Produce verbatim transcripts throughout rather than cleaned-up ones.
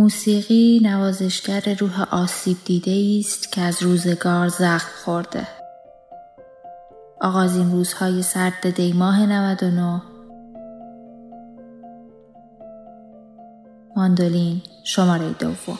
موسیقی نوازشگر روح آسیب دیده است که از روزگار زخم خورده. آغازین روزهای سرد دی ماه نود و نه، ماندولین شماره دوم.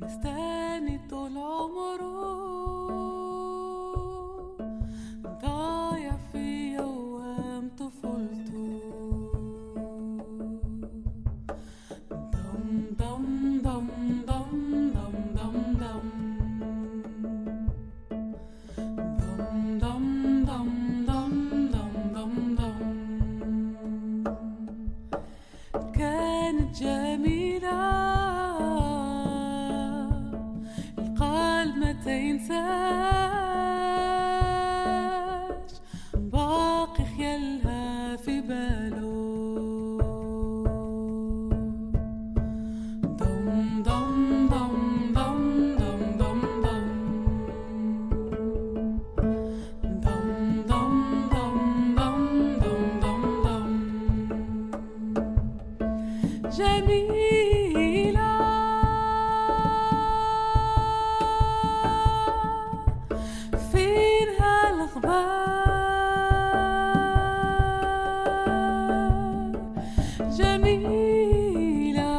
مستني طول عمره. جميلة فين هالأخبار جميلة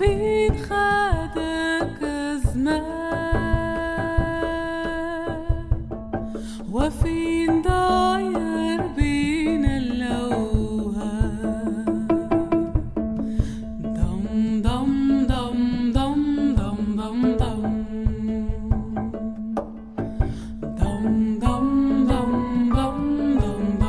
فين خدك الزمان وفين ضاير بينا اللوهان ضم ضم ضم ضم ضم ضم ضم ضم ضم ضم ضم ضم ضم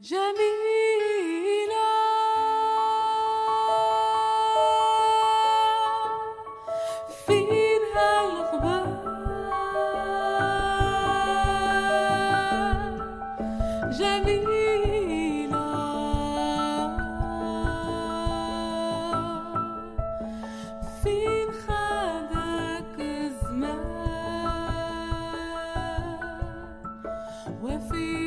جميلة فين هالأخبار جميلة فين خدك الزمان وفين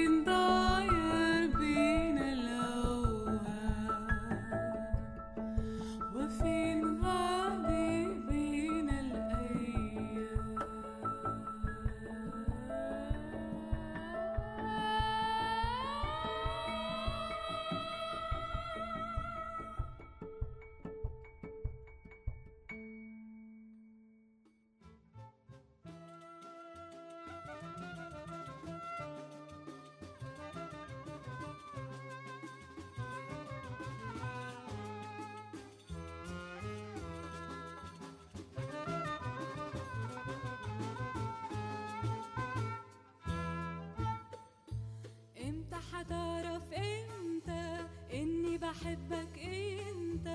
هتعرف امتى اني بحبك انت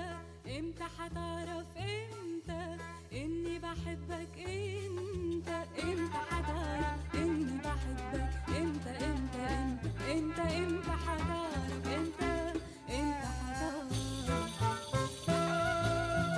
امتى هتعرف امتى اني بحبك انت امتى هتعرف اني بحبك انت انت انت انت هتعرف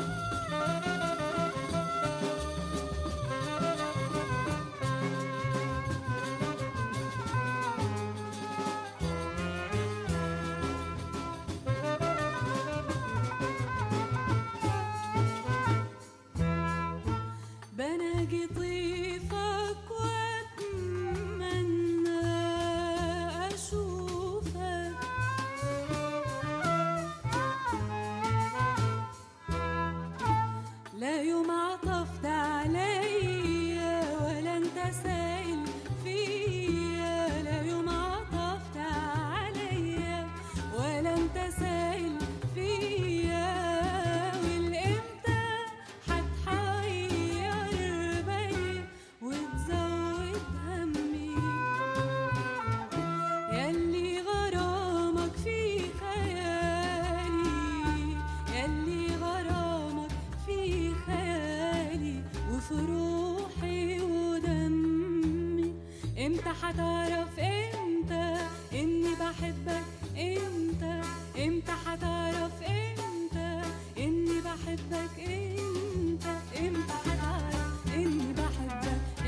انت انت هتعرف امتى اني بحبك امتى امتى هتعرف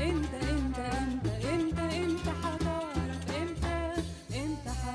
امتى اني بحبك امتى امتى هتعرف اني بحبك امتى امتى امتى امتى امتى هتعرف امتى امتى هتعرف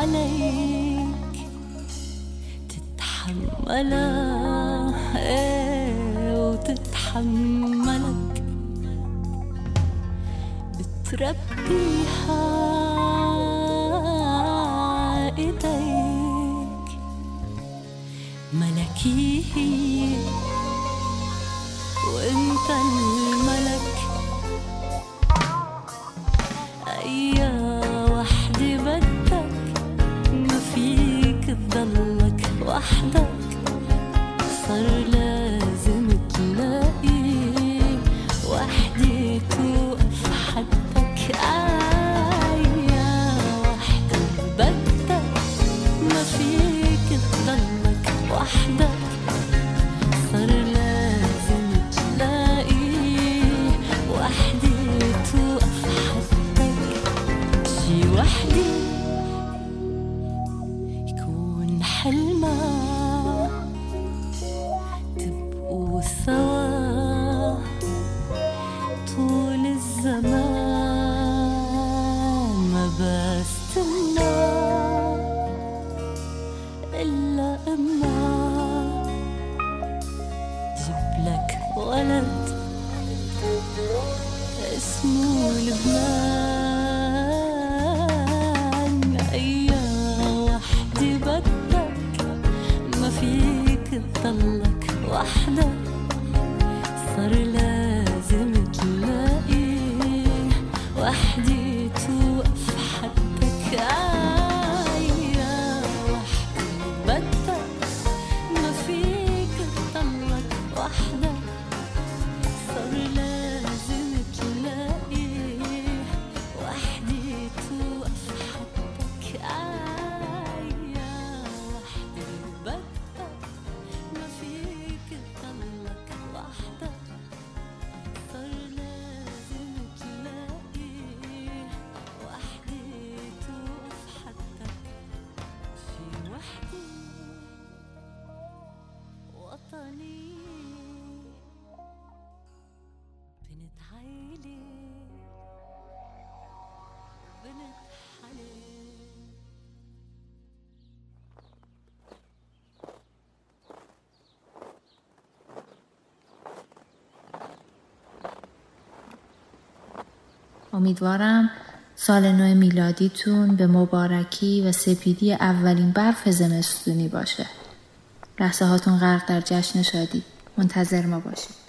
عليك تتحملها ايه وتتحملك بتربيها عائديك ملكيه وانت الملك. ايا وحدي بدك تضلك وحدك صار لازم تلاقي وحدي توقف حدك. آيا وحدي بدك ما فيك تضلك وحدك صار لازم تلاقي وحدي توقف حدك. شي وحدي حلمة تبقوا سوا طول الزمان ما بستنى إلا إما جبلك ولد اسمه لبنان. أيا وحدي بدك فيك تضلك وحدك صار لازم تلاقي وحدي توقف حدك. آيا وحدي بدك ما فيك تضلك وحدك صار لازم تلاقي وحدي توقف حدك. آيا وحدي بدك وطني بنت عيلي بنت حلي. امیدوارم سال نو میلادیتون به مبارکی و سپیدی اولین برف زمستونی باشه. لحظه هاتون غرق در جشن شادی. منتظر ما باشید.